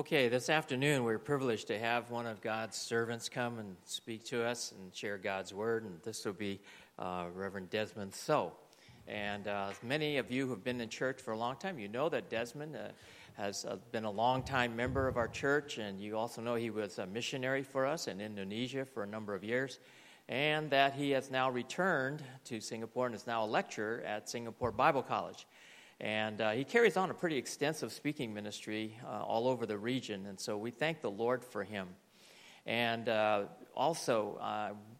Okay, this afternoon we're privileged to have one of God's servants come and speak to us and share God's word, and this will be Reverend Desmond Sow. And many of you who have been in church for a long time, you know that Desmond has been a long-time member of our church, and you also know he was a missionary for us in Indonesia for a number of years, and that he has now returned to Singapore and is now a lecturer at Singapore Bible College. And he carries on a pretty extensive speaking ministry all over the region, and so we thank the Lord for him. And also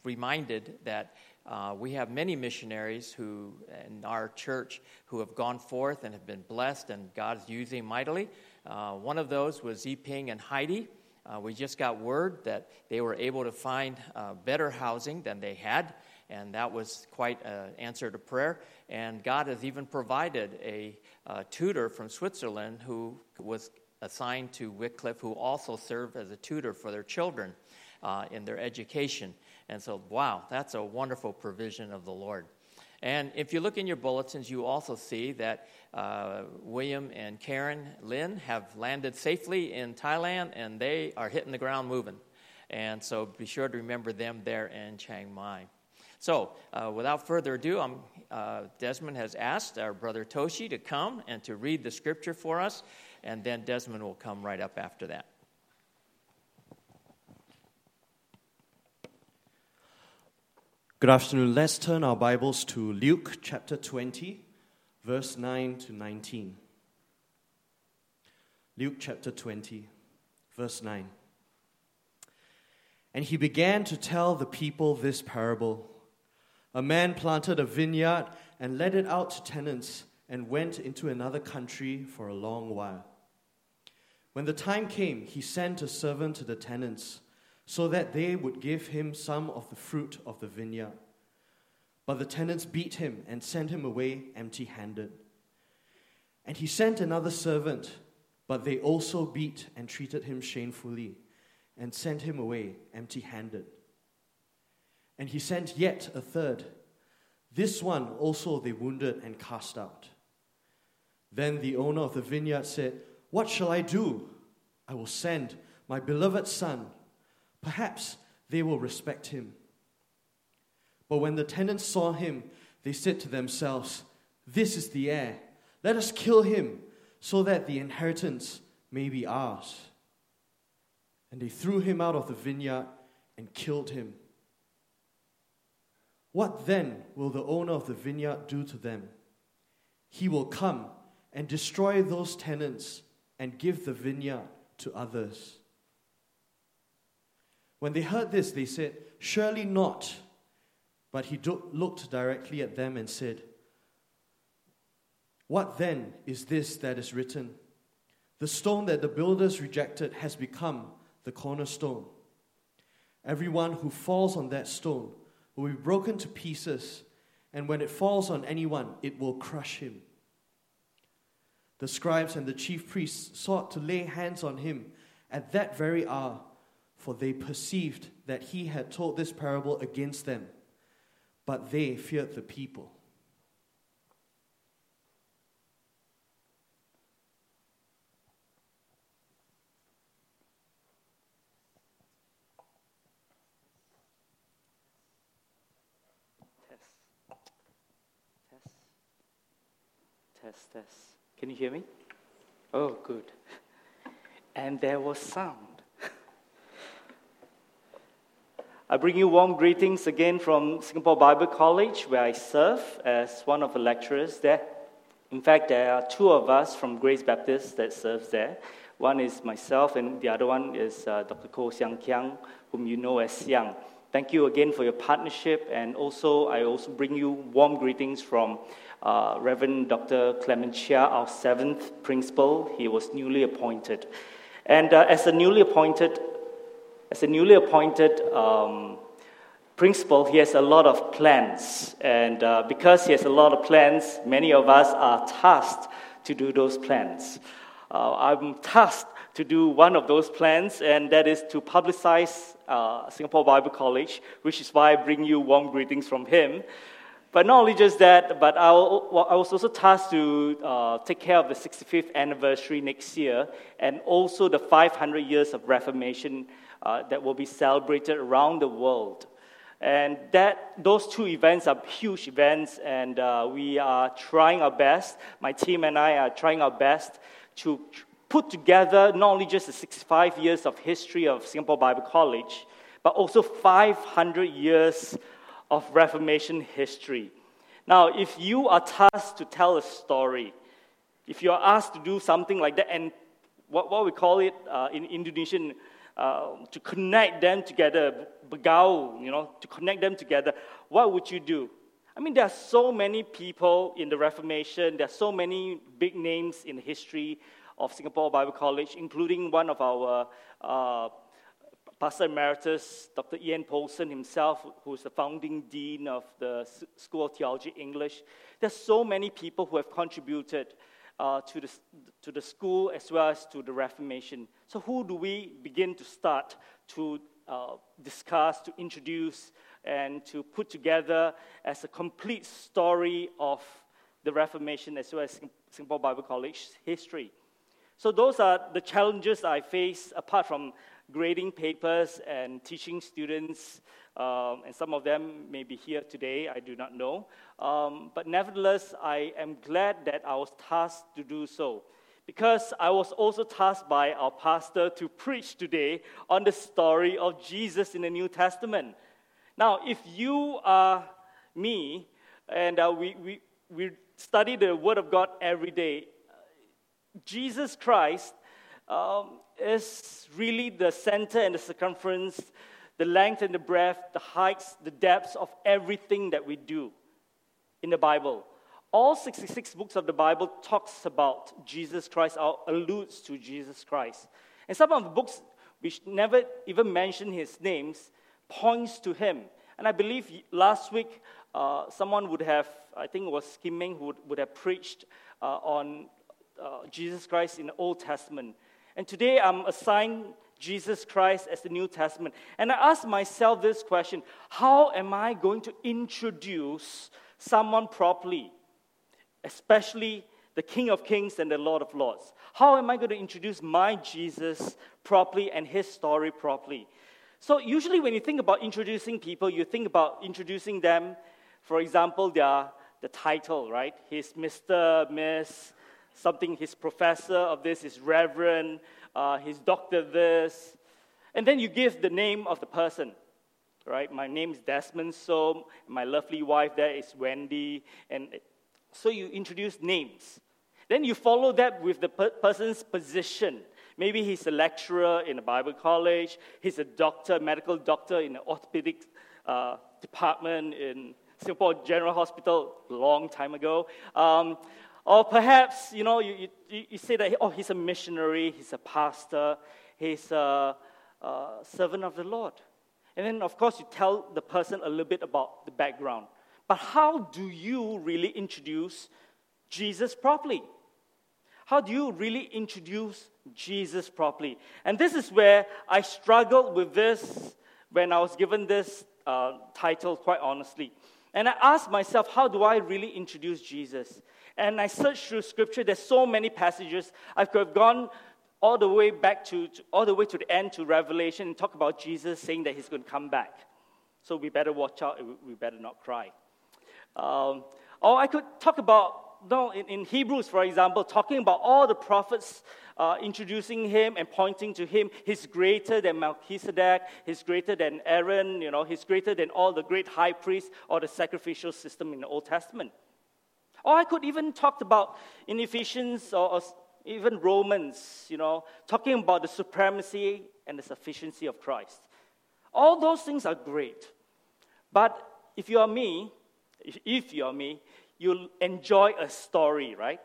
reminded that we have many missionaries who in our church who have gone forth and have been blessed, and God's using mightily. One of those was Zeping and Heidi. We just got word that they were able to find better housing than they had, and that was quite an answer to prayer. And God has even provided a tutor from Switzerland who was assigned to Wycliffe, who also served as a tutor for their children in their education. And so, wow, that's a wonderful provision of the Lord. And if you look in your bulletins, you also see that William and Karen Lin have landed safely in Thailand, and they are hitting the ground moving. And so be sure to remember them there in Chiang Mai. So, without further ado, Desmond has asked our brother Toshi to come and to read the scripture for us, and then Desmond will come right up after that. Good afternoon. Let's turn our Bibles to Luke chapter 20, verse 9 to 19. Luke chapter 20, verse 9. And he began to tell the people this parable. A man planted a vineyard and let it out to tenants and went into another country for a long while. When the time came, he sent a servant to the tenants so that they would give him some of the fruit of the vineyard. But the tenants beat him and sent him away empty-handed. And he sent another servant, but they also beat and treated him shamefully and sent him away empty-handed. And he sent yet a third. This one also they wounded and cast out. Then the owner of the vineyard said, "What shall I do? I will send my beloved son. Perhaps they will respect him." But when the tenants saw him, they said to themselves, "This is the heir. Let us kill him so that the inheritance may be ours." And they threw him out of the vineyard and killed him. What then will the owner of the vineyard do to them? He will come and destroy those tenants and give the vineyard to others. When they heard this, they said, "Surely not." But he looked directly at them and said, "What then is this that is written? The stone that the builders rejected has become the cornerstone. Everyone who falls on that stone will be broken to pieces, and when it falls on anyone, it will crush him." The scribes and the chief priests sought to lay hands on him at that very hour, for they perceived that he had told this parable against them, but they feared the people. Test. Can you hear me? Oh, good. And there was sound. I bring you warm greetings again from Singapore Bible College, where I serve as one of the lecturers there. In fact, there are two of us from Grace Baptist that serves there. One is myself, and the other one is Dr. Koh Siang Kiang, whom you know as Siang. Thank you again for your partnership, and also I also bring you warm greetings from Reverend Dr. Clement Chia, our seventh principal. He was newly appointed, and as a newly appointed principal, he has a lot of plans, and because he has a lot of plans, many of us are tasked to do those plans. I'm tasked to do one of those plans, and that is to publicize Singapore Bible College, which is why I bring you warm greetings from him. But not only just that, but I was also tasked to take care of the 65th anniversary next year, and also the 500 years of Reformation that will be celebrated around the world. And those two events are huge events, and we are trying our best. My team and I are trying our best to put together not only just the 65 years of history of Singapore Bible College, but also 500 years of Reformation history. Now, if you are tasked to tell a story, if you are asked to do something like that, and what we call it in Indonesian, to connect them together, bergaul, to connect them together, what would you do? I mean, there are so many people in the Reformation, there are so many big names in the history of Singapore Bible College, including one of our Pastor Emeritus, Dr. Ian Polson himself, who's the founding dean of the School of Theology English. There's so many people who have contributed to the school as well as to the Reformation. So who do we begin to start to discuss, to introduce, and to put together as a complete story of the Reformation as well as Singapore Bible College's history? So those are the challenges I face, apart from grading papers and teaching students, and some of them may be here today, I do not know. But nevertheless, I am glad that I was tasked to do so, because I was also tasked by our pastor to preach today on the story of Jesus in the New Testament. Now, if you are me, and we study the Word of God every day, Jesus Christ is really the center and the circumference, the length and the breadth, the heights, the depths of everything that we do in the Bible. All 66 books of the Bible talks about Jesus Christ or alludes to Jesus Christ. And some of the books, which never even mention his names, points to him. And I believe last week, someone would have, I think it was Kim Meng, who would have preached on Jesus Christ in the Old Testament. And today I'm assigned Jesus Christ as the New Testament. And I ask myself this question: how am I going to introduce someone properly, especially the King of Kings and the Lord of Lords? How am I going to introduce my Jesus properly and his story properly? So usually when you think about introducing people, you think about introducing them, for example, the title, right? He's Mr., Miss, something, his professor of this, his reverend, his doctor this. And then you give the name of the person, right? My name is Desmond Sow, my lovely wife there is Wendy. And so you introduce names. Then you follow that with the person's position. Maybe he's a lecturer in a Bible college, he's a doctor, medical doctor in an orthopedic department in Singapore General Hospital a long time ago. Or perhaps, you say that, oh, he's a missionary, he's a pastor, he's a servant of the Lord. And then, of course, you tell the person a little bit about the background. But how do you really introduce Jesus properly? How do you really introduce Jesus properly? And this is where I struggled with this when I was given this title, quite honestly. And I asked myself, how do I really introduce Jesus? And I searched through Scripture. There's so many passages. I could have gone all the way back all the way to the end to Revelation and talk about Jesus saying that he's going to come back. So we better watch out. We better not cry. Or I could talk about in Hebrews, for example, talking about all the prophets introducing him and pointing to him. He's greater than Melchizedek, he's greater than Aaron, he's greater than all the great high priests or the sacrificial system in the Old Testament. Or I could even talk about in Ephesians or even Romans, talking about the supremacy and the sufficiency of Christ. All those things are great. But if you are me, you'll enjoy a story, right?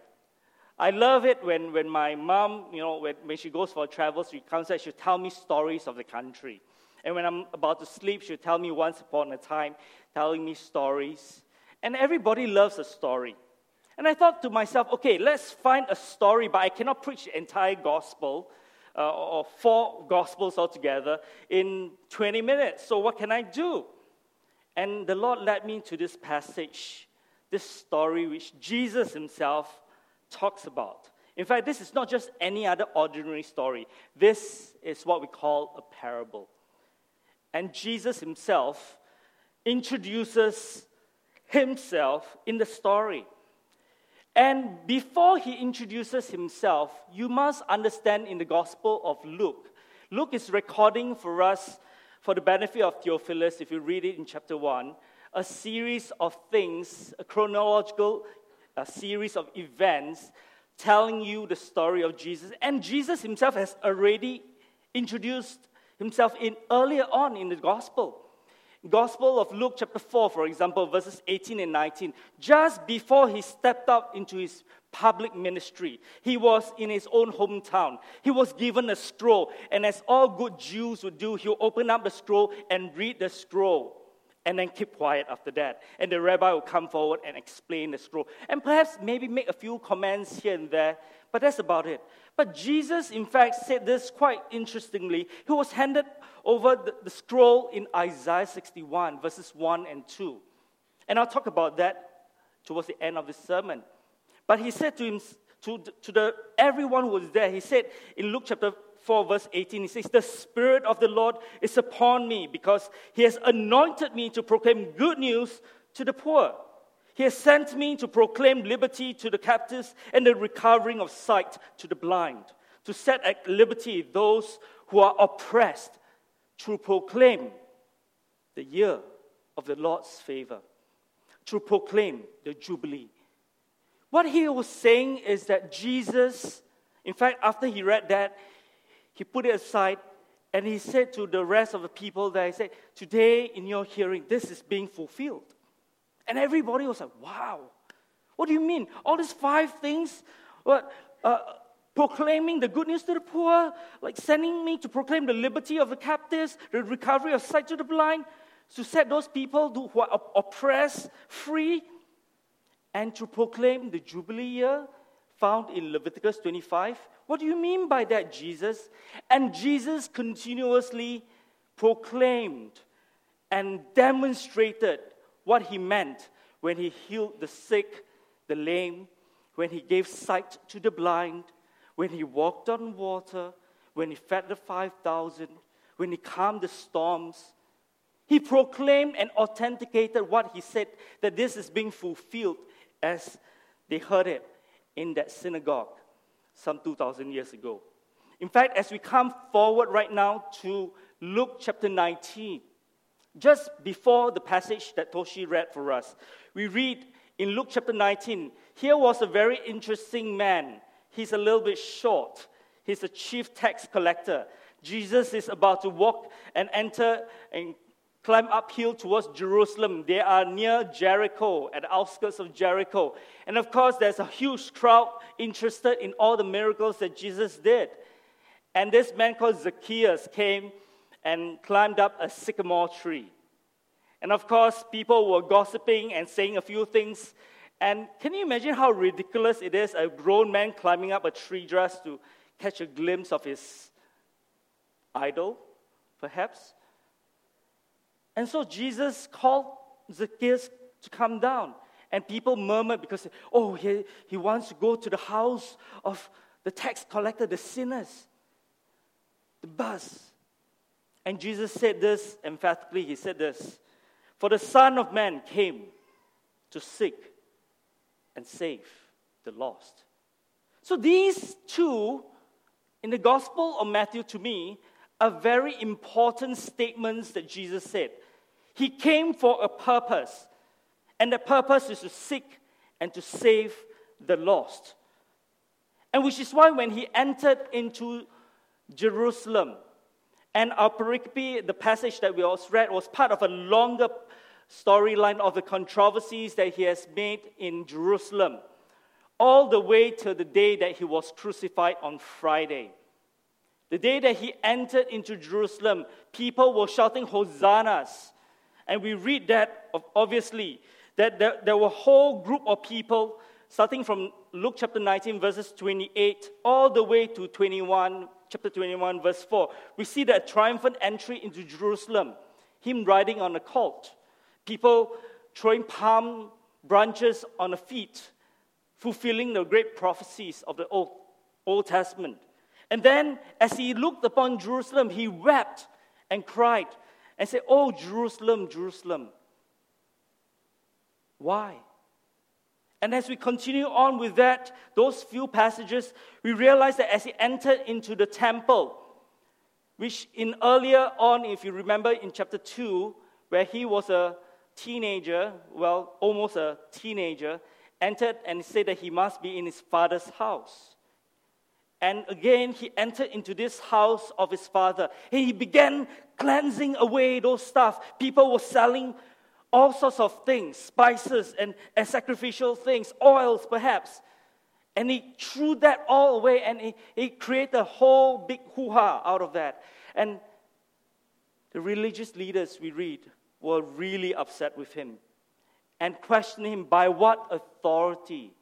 I love it when my mom, when she goes for travels, she comes back, she'll tell me stories of the country. And when I'm about to sleep, she'll tell me once upon a time, telling me stories. And everybody loves a story. And I thought to myself, okay, let's find a story, but I cannot preach the entire gospel, or 4 gospels altogether, in 20 minutes. So what can I do? And the Lord led me to this passage, this story which Jesus himself talks about. In fact, this is not just any other ordinary story. This is what we call a parable. And Jesus himself introduces himself in the story. And before he introduces himself, you must understand in the Gospel of Luke. Luke is recording for us, for the benefit of Theophilus, if you read it in chapter 1, a series of things, a chronological series of events telling you the story of Jesus. And Jesus himself has already introduced himself in earlier on in the Gospel. Gospel of Luke chapter 4, for example, verses 18 and 19. Just before he stepped up into his public ministry, he was in his own hometown. He was given a scroll, and as all good Jews would do, he'll open up the scroll and read the scroll, and then keep quiet after that. And the rabbi will come forward and explain the scroll, and perhaps maybe make a few comments here and there, but that's about it. But Jesus, in fact, said this quite interestingly. He was handed over the scroll in Isaiah 61, verses 1 and 2. And I'll talk about that towards the end of the sermon. But he said to everyone who was there, he said in Luke chapter 4, verse 18, he says, "The Spirit of the Lord is upon me, because he has anointed me to proclaim good news to the poor. He has sent me to proclaim liberty to the captives and the recovering of sight to the blind, to set at liberty those who are oppressed, to proclaim the year of the Lord's favor, to proclaim the Jubilee." What he was saying is that Jesus, in fact, after he read that, he put it aside and he said to the rest of the people there, he said, "Today in your hearing, this is being fulfilled." And everybody was like, "Wow, what do you mean? All these five things? What? Proclaiming the good news to the poor, like sending me to proclaim the liberty of the captives, the recovery of sight to the blind, to set those people who are oppressed free, and to proclaim the Jubilee year found in Leviticus 25. What do you mean by that, Jesus?" And Jesus continuously proclaimed and demonstrated what he meant when he healed the sick, the lame, when he gave sight to the blind, when he walked on water, when he fed the 5,000, when he calmed the storms. He proclaimed and authenticated what he said, that this is being fulfilled as they heard it in that synagogue some 2,000 years ago. In fact, as we come forward right now to Luke chapter 19, just before the passage that Toshi read for us, we read in Luke chapter 19, here was a very interesting man. He's a little bit short. He's a chief tax collector. Jesus is about to walk and enter and climb uphill towards Jerusalem. They are near Jericho, at the outskirts of Jericho. And of course, there's a huge crowd interested in all the miracles that Jesus did. And this man called Zacchaeus came and climbed up a sycamore tree. And of course, people were gossiping and saying a few things. And can you imagine how ridiculous it is, a grown man climbing up a tree just to catch a glimpse of his idol, perhaps? And so Jesus called Zacchaeus to come down. And people murmured because, "Oh, he wants to go to the house of the tax collector, the sinners, the bus." And Jesus said this emphatically. He said this, "For the Son of Man came to seek and save the lost." So these two, in the Gospel of Matthew to me, are very important statements that Jesus said. He came for a purpose, and the purpose is to seek and to save the lost. And which is why when he entered into Jerusalem, and our pericope, the passage that we also read, was part of a longer storyline of the controversies that he has made in Jerusalem, all the way to the day that he was crucified on Friday. The day that he entered into Jerusalem, people were shouting hosannas. And we read that, obviously, that there were a whole group of people, starting from Luke chapter 19, verses 28, all the way to chapter 21, verse 4. We see that triumphant entry into Jerusalem, him riding on a colt. people throwing palm branches on the feet, fulfilling the great prophecies of the Old Testament. And then, as he looked upon Jerusalem, he wept and cried and said, "Oh, Jerusalem, Jerusalem, why?" And as we continue on with that, those few passages, we realize that as he entered into the temple, which in earlier on, if you remember in chapter 2, where he was a teenager, well, almost a teenager, entered and said that he must be in his father's house. And again, he entered into this house of his father. He began cleansing away those stuff. People were selling all sorts of things, spices and sacrificial things, oils perhaps. And he threw that all away, and he created a whole big hoo-ha out of that. And the religious leaders, we read, were really upset with him and questioned him, by what authority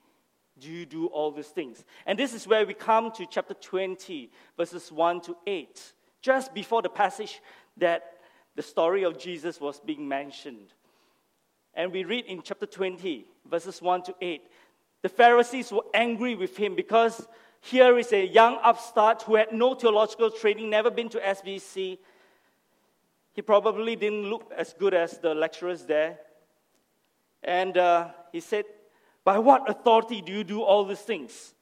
do you do all these things? And this is where we come to chapter 20, verses 1 to 8, just before the passage that the story of Jesus was being mentioned. And we read in chapter 20, verses 1 to 8, the Pharisees were angry with him because here is a young upstart who had no theological training, never been to SBC. He probably didn't look as good as the lecturers there. And he said, "By what authority do you do all these things?"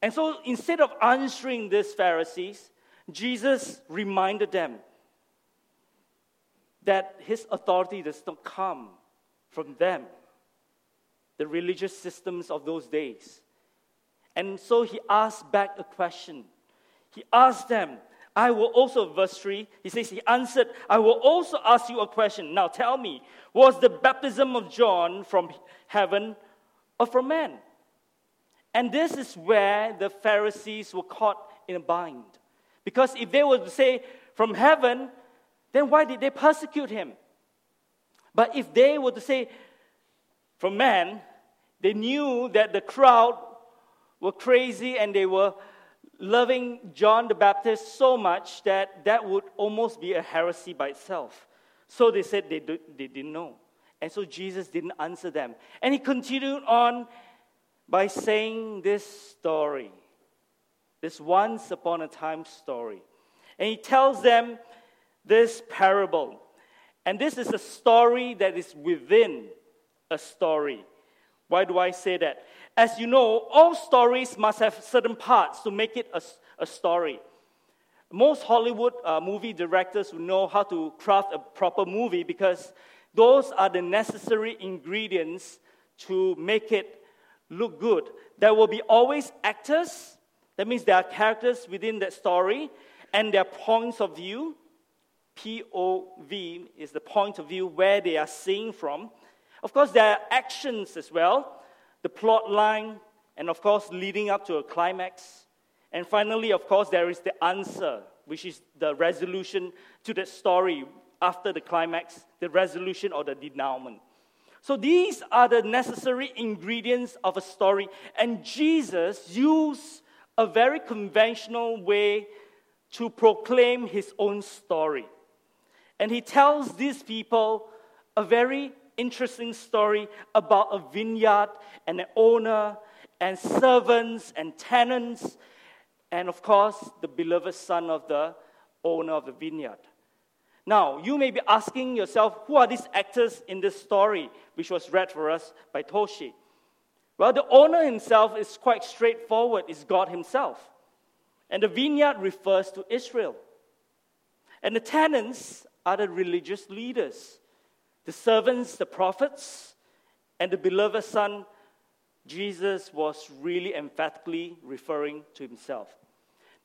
And so instead of answering these Pharisees, Jesus reminded them that his authority does not come from them, the religious systems of those days. And so he asked back a question. He asked them, "I will also," verse 3, he says, he answered, "I will also ask you a question. Now tell me, was the baptism of John from heaven or from man?" And this is where the Pharisees were caught in a bind. Because if they were to say from heaven, then why did they persecute him? But if they were to say from man, they knew that the crowd were crazy and they were loving John the Baptist so much that that would almost be a heresy by itself. So they said they didn't know. And so Jesus didn't answer them. And he continued on by saying this story, this once upon a time story. And he tells them this parable. And this is a story that is within a story. Why do I say that? As you know, all stories must have certain parts to make it a story. Most Hollywood movie directors would know how to craft a proper movie because those are the necessary ingredients to make it look good. There will be always actors. That means there are characters within that story and their points of view. POV is the point of view where they are seeing from. Of course, there are actions as well, the plot line, and of course, leading up to a climax. And finally, of course, there is the answer, which is the resolution to the story after the climax, the resolution or the denouement. So these are the necessary ingredients of a story. And Jesus used a very conventional way to proclaim his own story. And he tells these people a very interesting story about a vineyard and an owner and servants and tenants and, of course, the beloved son of the owner of the vineyard. Now, you may be asking yourself, who are these actors in this story, which was read for us by Toshi? Well, the owner himself is quite straightforward. It's God himself. And the vineyard refers to Israel. And the tenants are the religious leaders, the servants, the prophets, and the beloved son. Jesus was really emphatically referring to himself.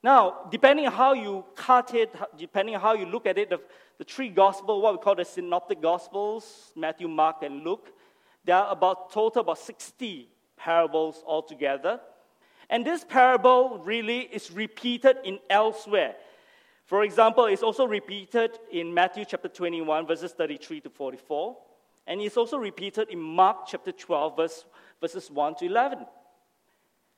Now, depending on how you cut it, depending on how you look at it, the three gospels, what we call the synoptic gospels, Matthew, Mark, and Luke, there are about 60 parables altogether. And this parable really is repeated in elsewhere. For example, it's also repeated in Matthew chapter 21, verses 33 to 44. And it's also repeated in Mark chapter 12, verses 1 to 11.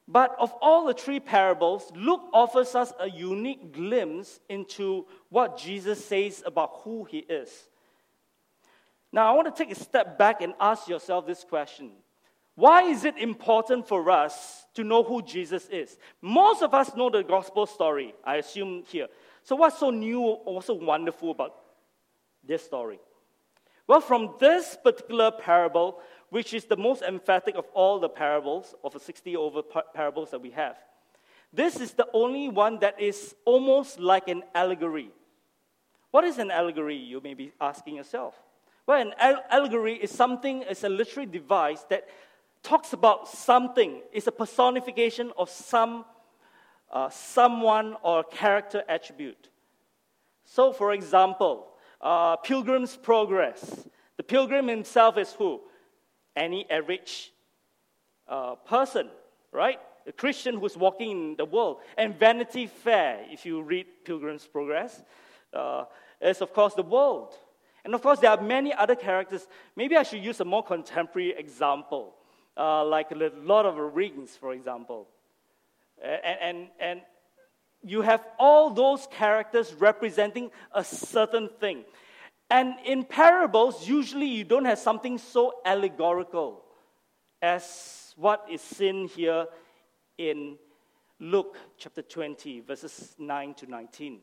But of all the three parables, Luke offers us a unique glimpse into what Jesus says about who he is. Now, I want to take a step back and ask yourself this question. Why is it important for us to know who Jesus is? Most of us know the gospel story, I assume here. So what's so new or so wonderful about this story? Well, from this particular parable, which is the most emphatic of all the parables, of the 60 over parables that we have, this is the only one that is almost like an allegory. What is an allegory, you may be asking yourself? Well, an allegory is something, it's a literary device that talks about something. It's a personification of someone or character attribute. So, for example, Pilgrim's Progress. The pilgrim himself is who? Any average person, right? A Christian who's walking in the world. And Vanity Fair, if you read Pilgrim's Progress, is, of course, the world. And, of course, there are many other characters. Maybe I should use a more contemporary example, like the Lord of the Rings, for example. And you have all those characters representing a certain thing. And in parables, usually you don't have something so allegorical as what is seen here in Luke chapter 20, verses 9 to 19.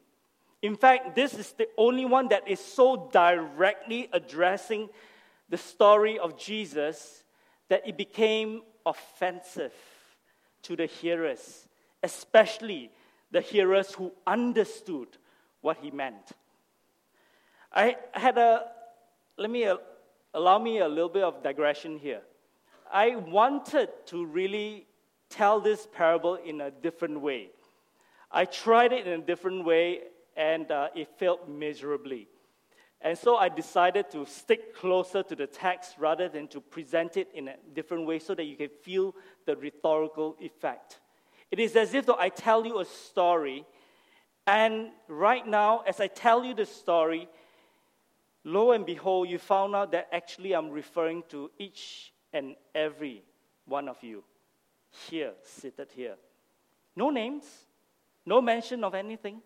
In fact, this is the only one that is so directly addressing the story of Jesus that it became offensive to the hearers, especially the hearers who understood what he meant. Allow me a little bit of digression here. I wanted to really tell this parable in a different way. I tried it in a different way, and it failed miserably. And so I decided to stick closer to the text rather than to present it in a different way so that you can feel the rhetorical effect. It is as if though I tell you a story, and right now, as I tell you the story, lo and behold, you found out that actually I'm referring to each and every one of you here, seated here. No names, no mention of anything,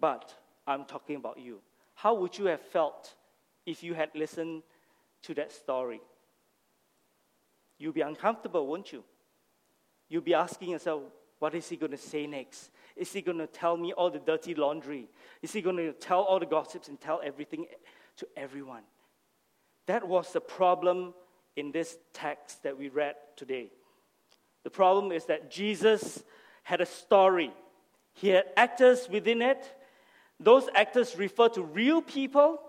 but I'm talking about you. How would you have felt if you had listened to that story? You'd be uncomfortable, wouldn't you? You'll be asking yourself, what is he going to say next? Is he going to tell me all the dirty laundry? Is he going to tell all the gossips and tell everything to everyone? That was the problem in this text that we read today. The problem is that Jesus had a story. He had actors within it. Those actors refer to real people,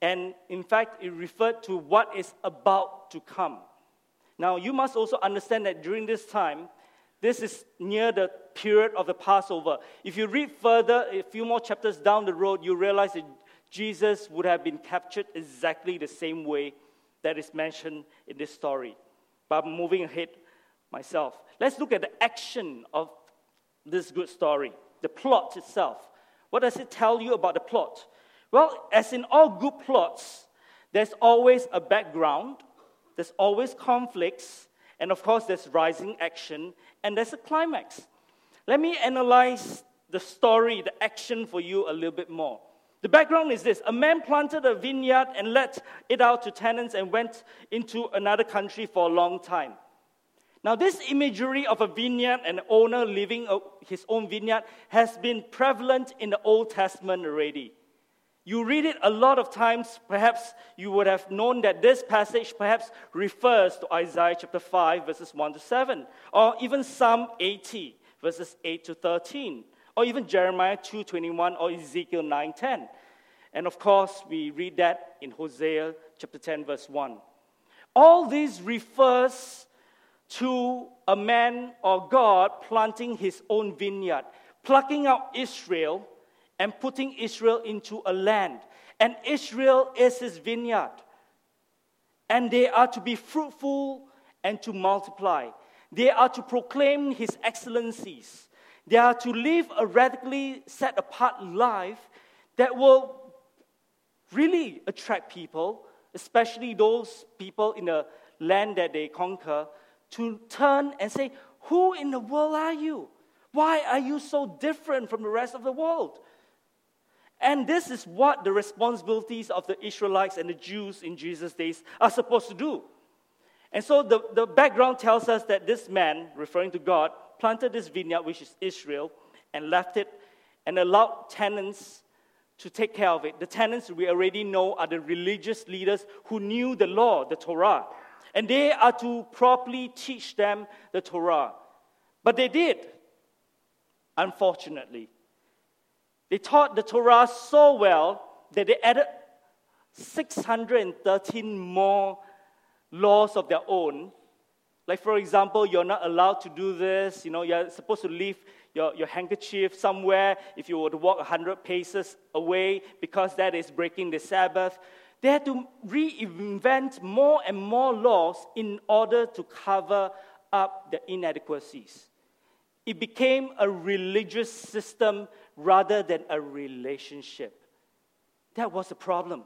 and in fact, it referred to what is about to come. Now, you must also understand that during this time, this is near the period of the Passover. If you read further, a few more chapters down the road, you realize that Jesus would have been captured exactly the same way that is mentioned in this story. But I'm moving ahead myself. Let's look at the action of this good story, the plot itself. What does it tell you about the plot? Well, as in all good plots, there's always a background, there's always conflicts, and of course there's rising action, and there's a climax. Let me analyze the story, the action for you a little bit more. The background is this. A man planted a vineyard and let it out to tenants and went into another country for a long time. Now, this imagery of a vineyard and an owner living his own vineyard has been prevalent in the Old Testament already. You read it a lot of times. Perhaps you would have known that this passage perhaps refers to Isaiah chapter 5, verses 1 to 7, or even Psalm 80, verses 8 to 13, or even Jeremiah 2:21, or Ezekiel 9:10. And of course, we read that in Hosea chapter 10, verse 1. All these refers to a man or God planting his own vineyard, plucking out Israel and putting Israel into a land. And Israel is his vineyard. And they are to be fruitful and to multiply. They are to proclaim his excellencies. They are to live a radically set-apart life that will really attract people, especially those people in the land that they conquer, to turn and say, who in the world are you? Why are you so different from the rest of the world? And this is what the responsibilities of the Israelites and the Jews in Jesus' days are supposed to do. And so the background tells us that this man, referring to God, planted this vineyard, which is Israel, and left it and allowed tenants to take care of it. The tenants we already know are the religious leaders who knew the law, the Torah. And they are to properly teach them the Torah. But they did, unfortunately. They taught the Torah so well that they added 613 more laws of their own. Like, for example, you're not allowed to do this. You know, you're supposed to leave your handkerchief somewhere if you were to walk 100 paces away because that is breaking the Sabbath. They had to reinvent more and more laws in order to cover up the inadequacies. It became a religious system rather than a relationship. That was the problem.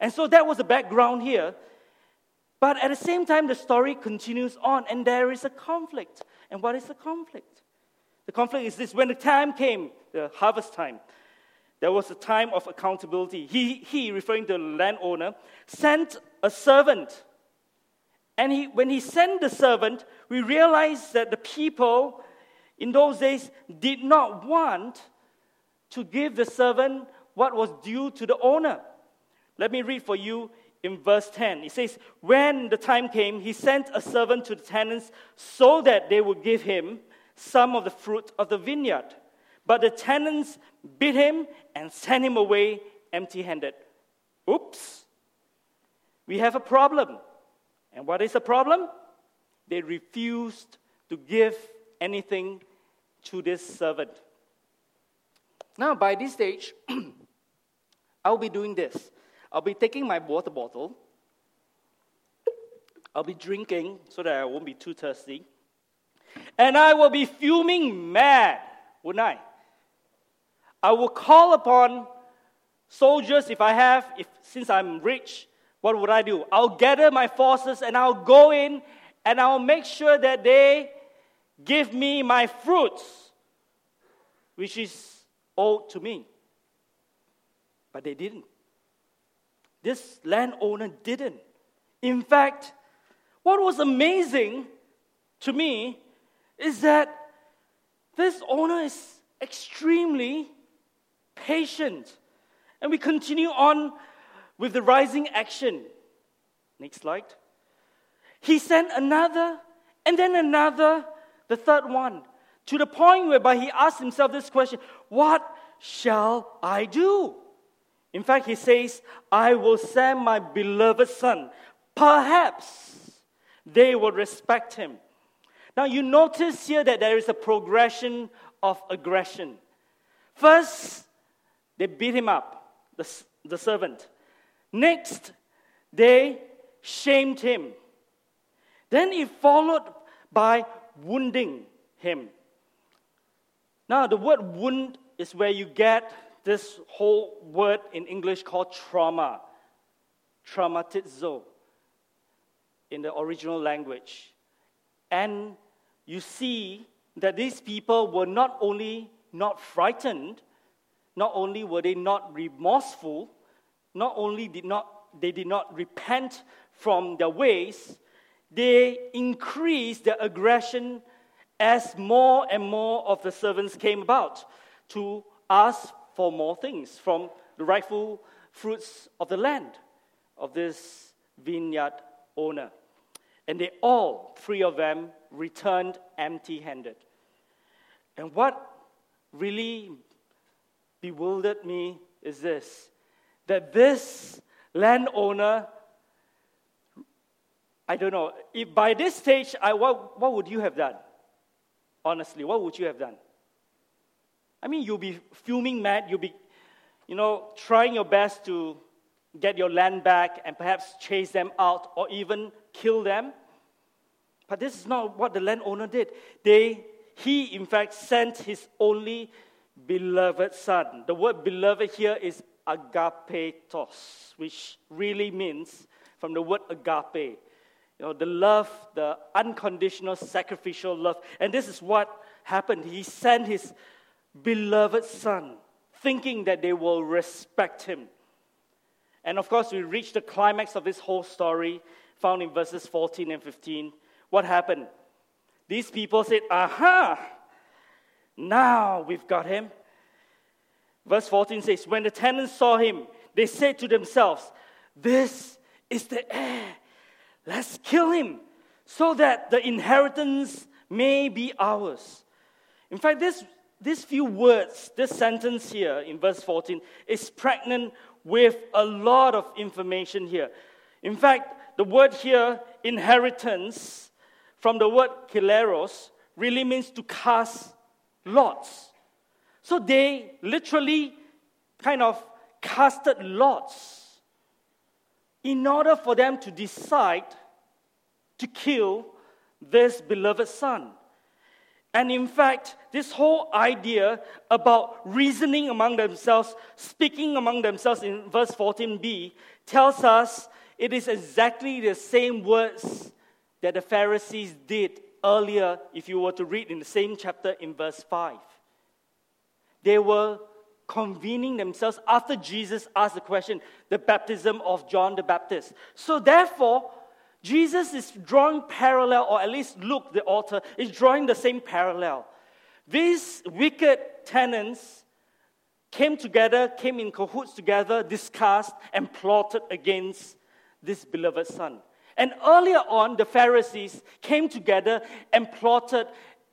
And so that was the background here. But at the same time, the story continues on, and there is a conflict. And what is the conflict? The conflict is this: when the time came, the harvest time, there was a time of accountability. He referring to the landowner, sent a servant. And when he sent the servant, we realized that the people in those days did not want to give the servant what was due to the owner. Let me read for you in verse 10. It says, when the time came, he sent a servant to the tenants so that they would give him some of the fruit of the vineyard. But the tenants beat him and sent him away empty-handed. Oops. We have a problem. And what is the problem? They refused to give anything to this servant. Now, by this stage, I'll be doing this. I'll be taking my water bottle. I'll be drinking so that I won't be too thirsty. And I will be fuming mad, wouldn't I? I will call upon soldiers if I have, since I'm rich, what would I do? I'll gather my forces and I'll go in and I'll make sure that they give me my fruits, which is owed to me. But they didn't. This landowner didn't. In fact, what was amazing to me is that this owner is extremely patient. And we continue on with the rising action. Next slide. He sent another, and then another, the third one, to the point whereby he asked himself this question: what shall I do? In fact, he says, I will send my beloved son. Perhaps they will respect him. Now, you notice here that there is a progression of aggression. First, they beat him up, the servant. Next, they shamed him. Then it followed by wounding him. Now, the word wound is where you get this whole word in English called trauma. Traumatizo in the original language. And you see that these people were not only not frightened, not only were they not remorseful, not only did not repent from their ways, they increased their aggression as more and more of the servants came about to ask for more things from the rightful fruits of the land of this vineyard owner. And they all, three of them, returned empty-handed. And what really bewildered me is this, that this landowner, I don't know, if by this stage, what would you have done? Honestly, what would you have done? I mean, you'll be fuming mad, you'll be, trying your best to get your land back and perhaps chase them out or even kill them. But this is not what the landowner did. He, in fact, sent his only beloved son. The word beloved here is agapetos, which really means, from the word agape, the love, the unconditional, sacrificial love. And this is what happened. He sent his beloved son, thinking that they will respect him. And of course, we reach the climax of this whole story, found in verses 14 and 15. What happened? These people said, aha, now we've got him. Verse 14 says, when the tenants saw him, they said to themselves, this is the heir. Let's kill him so that the inheritance may be ours. In fact, these few words, this sentence here in verse 14, is pregnant with a lot of information here. In fact, the word here, inheritance, from the word kileros, really means to cast lots. So they literally kind of casted lots in order for them to decide to kill this beloved son. And in fact, this whole idea about reasoning among themselves, speaking among themselves in verse 14b, tells us it is exactly the same words that the Pharisees did earlier, if you were to read in the same chapter in verse 5. They were convening themselves after Jesus asked the question, the baptism of John the Baptist. So therefore, Jesus is drawing parallel, or at least Luke, the author, is drawing the same parallel. These wicked tenants came together, came in cahoots together, discussed and plotted against this beloved son. And earlier on, the Pharisees came together and plotted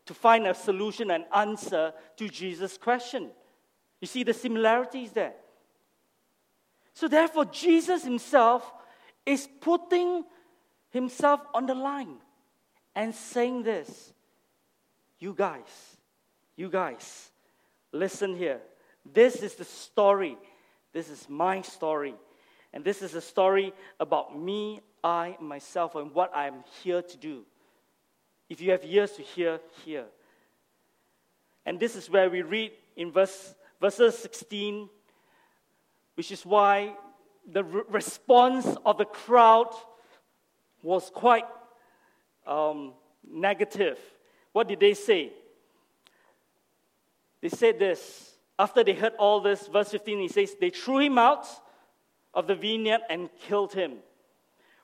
to find a solution and answer to Jesus' question. You see the similarities there. So therefore, Jesus himself is putting himself on the line and saying this, you guys, listen here. This is the story. This is my story. And this is a story about me, I, myself, and what I'm here to do. If you have ears to hear, hear. And this is where we read in verses 16, which is why the response of the crowd was quite negative. What did they say? They said this. After they heard all this, verse 15, he says, they threw him out of the vineyard and killed him.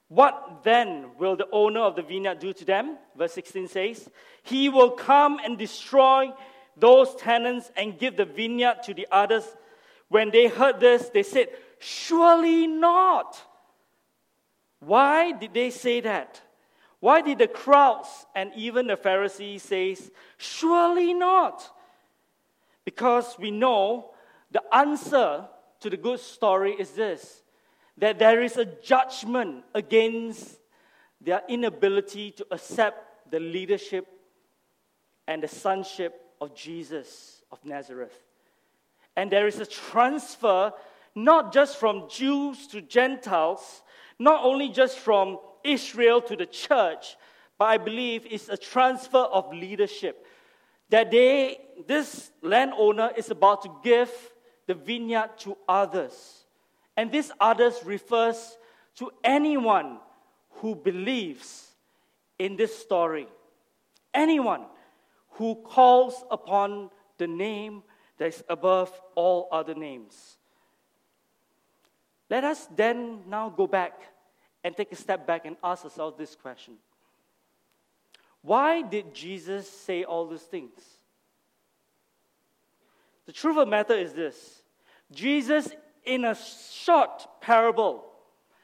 What then will the owner of the vineyard do to them? Verse 16 says, he will come and destroy those tenants and give the vineyard to the others. When they heard this, they said, surely not. Why did they say that? Why did the crowds and even the Pharisees say, surely not? Because we know the answer to the good story is this, that there is a judgment against their inability to accept the leadership and the sonship of Jesus of Nazareth. And there is a transfer not just from Jews to Gentiles, not only just from Israel to the church, but I believe it's a transfer of leadership. That this landowner is about to give the vineyard to others. And this others refers to anyone who believes in this story. Anyone who calls upon the name that is above all other names. Let us then now go back and take a step back and ask ourselves this question. Why did Jesus say all these things? The truth of the matter is this. Jesus, in a short parable,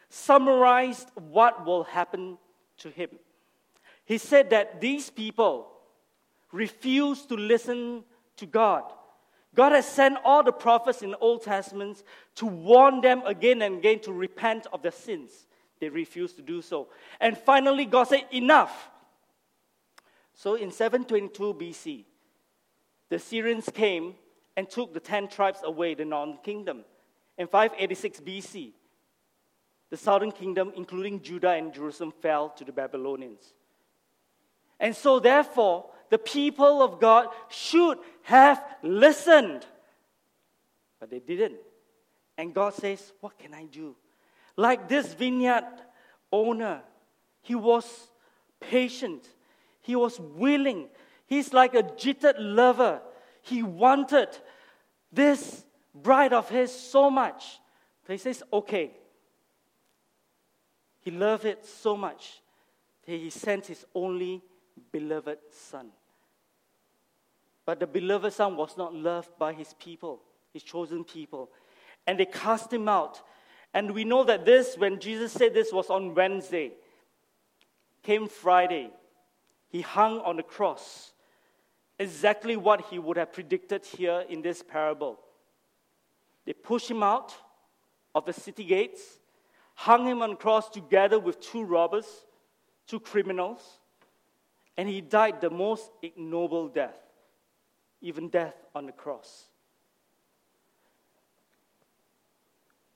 summarized what will happen to him. He said that these people refuse to listen to God. God has sent all the prophets in the Old Testament to warn them again and again to repent of their sins. They refused to do so. And finally, God said, enough. So in 722 BC, the Assyrians came and took the 10 tribes away, the northern kingdom. In 586 BC, the southern kingdom, including Judah and Jerusalem, fell to the Babylonians. And so therefore, the people of God should have listened. But they didn't. And God says, what can I do? Like this vineyard owner, he was patient. He was willing. He's like a jittered lover. He wanted this bride of his so much. But he says, okay. He loved it so much that he sent his only beloved son. But the beloved son was not loved by his people, his chosen people. And they cast him out. And we know that this, when Jesus said this, was on Wednesday. Came Friday. He hung on the cross. Exactly what he would have predicted here in this parable. They pushed him out of the city gates, hung him on the cross together with two robbers, two criminals, and he died the most ignoble death, even death on the cross.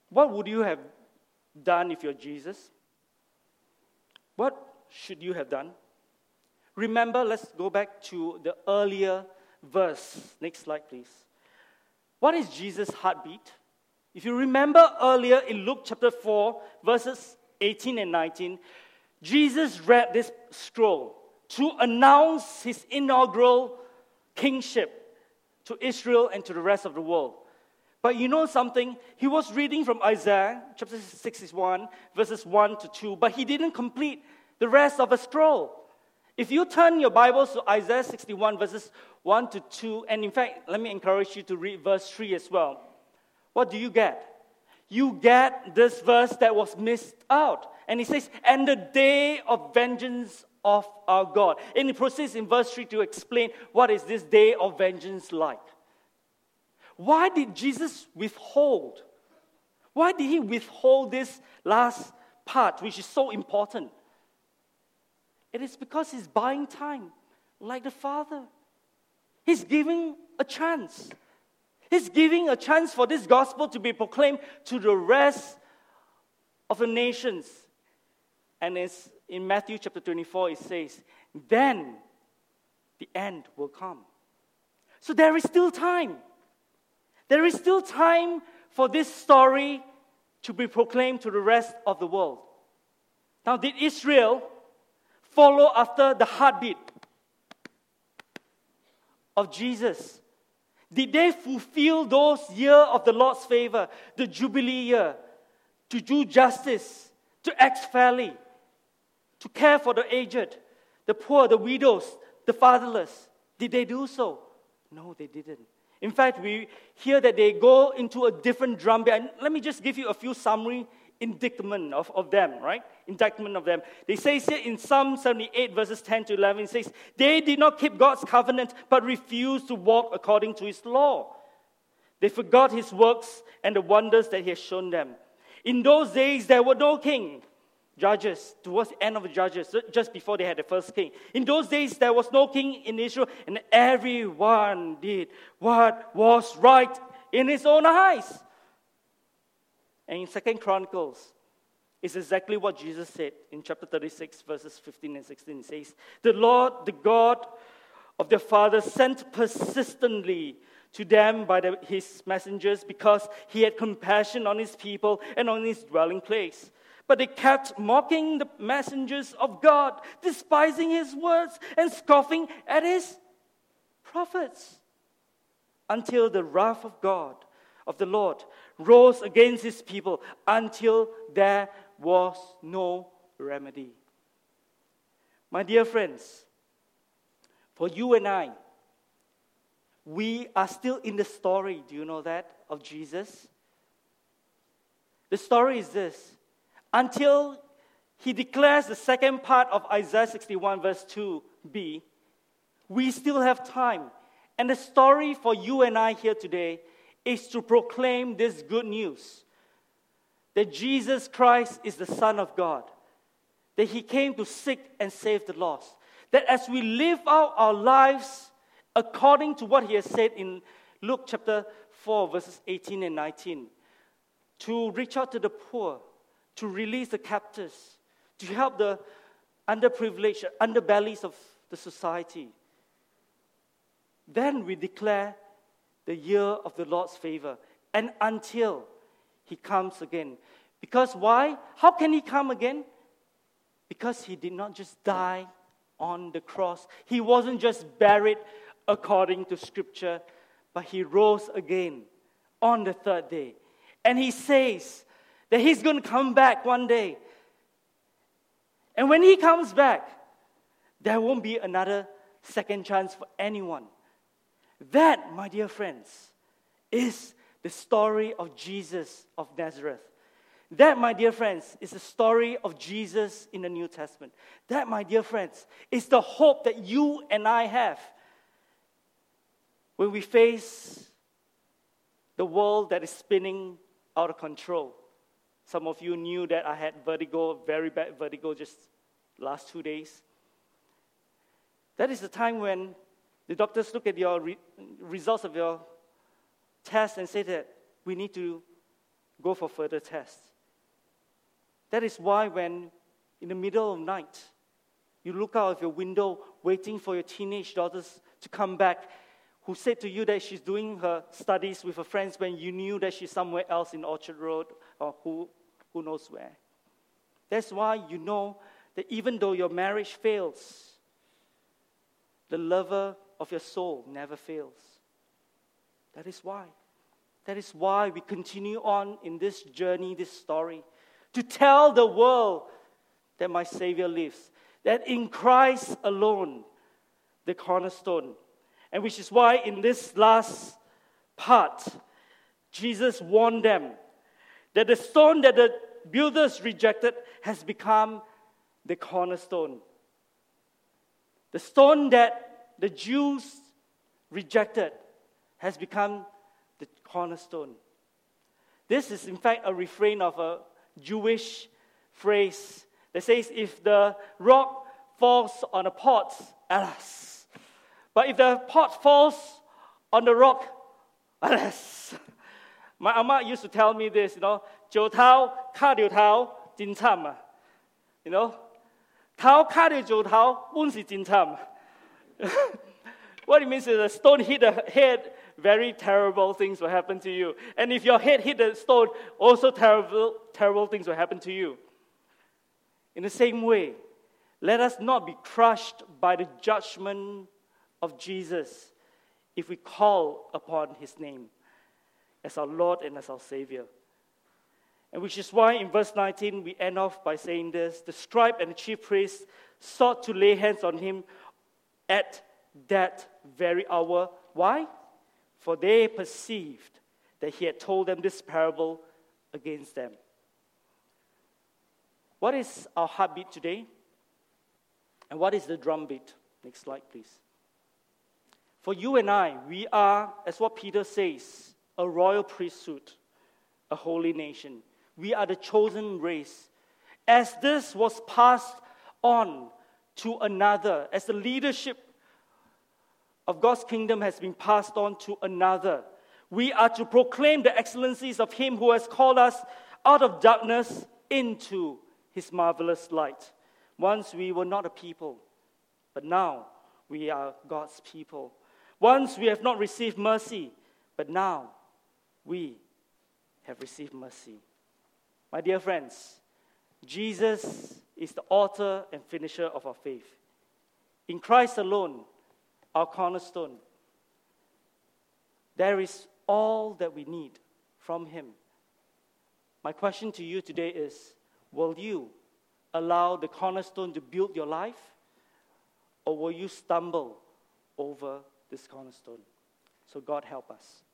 What would you have done if you're Jesus? What should you have done? Remember, let's go back to the earlier verse. Next slide, please. What is Jesus' heartbeat? If you remember earlier in Luke chapter 4, verses 18 and 19, Jesus read this scroll to announce his inaugural kingship to Israel and to the rest of the world. But you know something? He was reading from Isaiah chapter 61, verses 1 to 2, but he didn't complete the rest of the scroll. If you turn your Bibles to Isaiah 61, verses 1 to 2, and in fact, let me encourage you to read verse 3 as well. What do you get? You get this verse that was missed out. And it says, and the day of vengeance of our God. And it proceeds in verse 3 to explain what is this day of vengeance like. Why did Jesus withhold? Why did he withhold this last part, which is so important? It is because he's buying time, like the Father. He's giving a chance. He's giving a chance for this gospel to be proclaimed to the rest of the nations. And as in Matthew chapter 24, it says, then the end will come. So there is still time. There is still time for this story to be proclaimed to the rest of the world. Now, did Israel follow after the heartbeat of Jesus? Did they fulfill those years of the Lord's favor, the Jubilee year, to do justice, to act fairly, to care for the aged, the poor, the widows, the fatherless? Did they do so? No, they didn't. In fact, we hear that they go into a different drumbeat. And let me just give you a few summary indictment of them, right? Indictment of them. They say here in Psalm 78, verses 10 to 11, it says, they did not keep God's covenant, but refused to walk according to his law. They forgot his works and the wonders that he has shown them. In those days, there were no king. Judges, towards the end of the Judges, just before they had the first king. In those days, there was no king in Israel, and everyone did what was right in his own eyes. And in 2 Chronicles, it's exactly what Jesus said in chapter 36, verses 15 and 16. It says, the Lord, the God of their fathers, sent persistently to them by his messengers because he had compassion on his people and on his dwelling place. But they kept mocking the messengers of God, despising his words and scoffing at his prophets until the wrath of God, of the Lord, rose against his people until there was no remedy. My dear friends, for you and I, we are still in the story, do you know that, of Jesus? The story is this. Until he declares the second part of Isaiah 61 verse 2b, we still have time. And the story for you and I here today is to proclaim this good news that Jesus Christ is the Son of God, that he came to seek and save the lost, that as we live out our lives according to what he has said in Luke chapter 4, verses 18 and 19, to reach out to the poor, to release the captives, to help the underprivileged, underbellies of the society, then we declare the year of the Lord's favor, and until he comes again. Because why? How can he come again? Because he did not just die on the cross. He wasn't just buried according to Scripture, but he rose again on the third day. And he says that he's going to come back one day. And when he comes back, there won't be another second chance for anyone. That, my dear friends, is the story of Jesus of Nazareth. That, my dear friends, is the story of Jesus in the New Testament. That, my dear friends, is the hope that you and I have when we face the world that is spinning out of control. Some of you knew that I had vertigo, very bad vertigo, just last 2 days. That is the time when the doctors look at your results of your test and say that we need to go for further tests. That is why when in the middle of night, you look out of your window waiting for your teenage daughters to come back, who said to you that she's doing her studies with her friends when you knew that she's somewhere else in Orchard Road or who knows where. That's why you know that even though your marriage fails, the lover of your soul never fails. That is why. That is why we continue on in this journey, this story, to tell the world that my Savior lives, that in Christ alone, the cornerstone. And which is why in this last part, Jesus warned them that the stone that the builders rejected has become the cornerstone. The stone that the Jews rejected has become the cornerstone. This is, in fact, a refrain of a Jewish phrase that says, if the rock falls on a pot, alas. But if the pot falls on the rock, alas. My ama used to tell me this, you know, jiu tao, ka diu tao, jin cham. You know, tao ka diu jiu tao, bun si jin cham. What it means is a stone hit the head, very terrible things will happen to you. And if your head hit the stone, also terrible things will happen to you. In the same way, let us not be crushed by the judgment of Jesus if we call upon his name as our Lord and as our Savior. And which is why in verse 19, we end off by saying this, the scribe and the chief priest sought to lay hands on him at that very hour. Why? For they perceived that he had told them this parable against them. What is our heartbeat today? And what is the drumbeat? Next slide, please. For you and I, we are, as what Peter says, a royal priesthood, a holy nation. We are the chosen race. As this was passed on to another, as the leadership of God's kingdom has been passed on to another, we are to proclaim the excellencies of him who has called us out of darkness into his marvelous light. Once we were not a people, but now we are God's people. Once we have not received mercy, but now we have received mercy. My dear friends, Jesus is the author and finisher of our faith. In Christ alone, our cornerstone, there is all that we need from him. My question to you today is, will you allow the cornerstone to build your life, or will you stumble over this cornerstone? So God help us.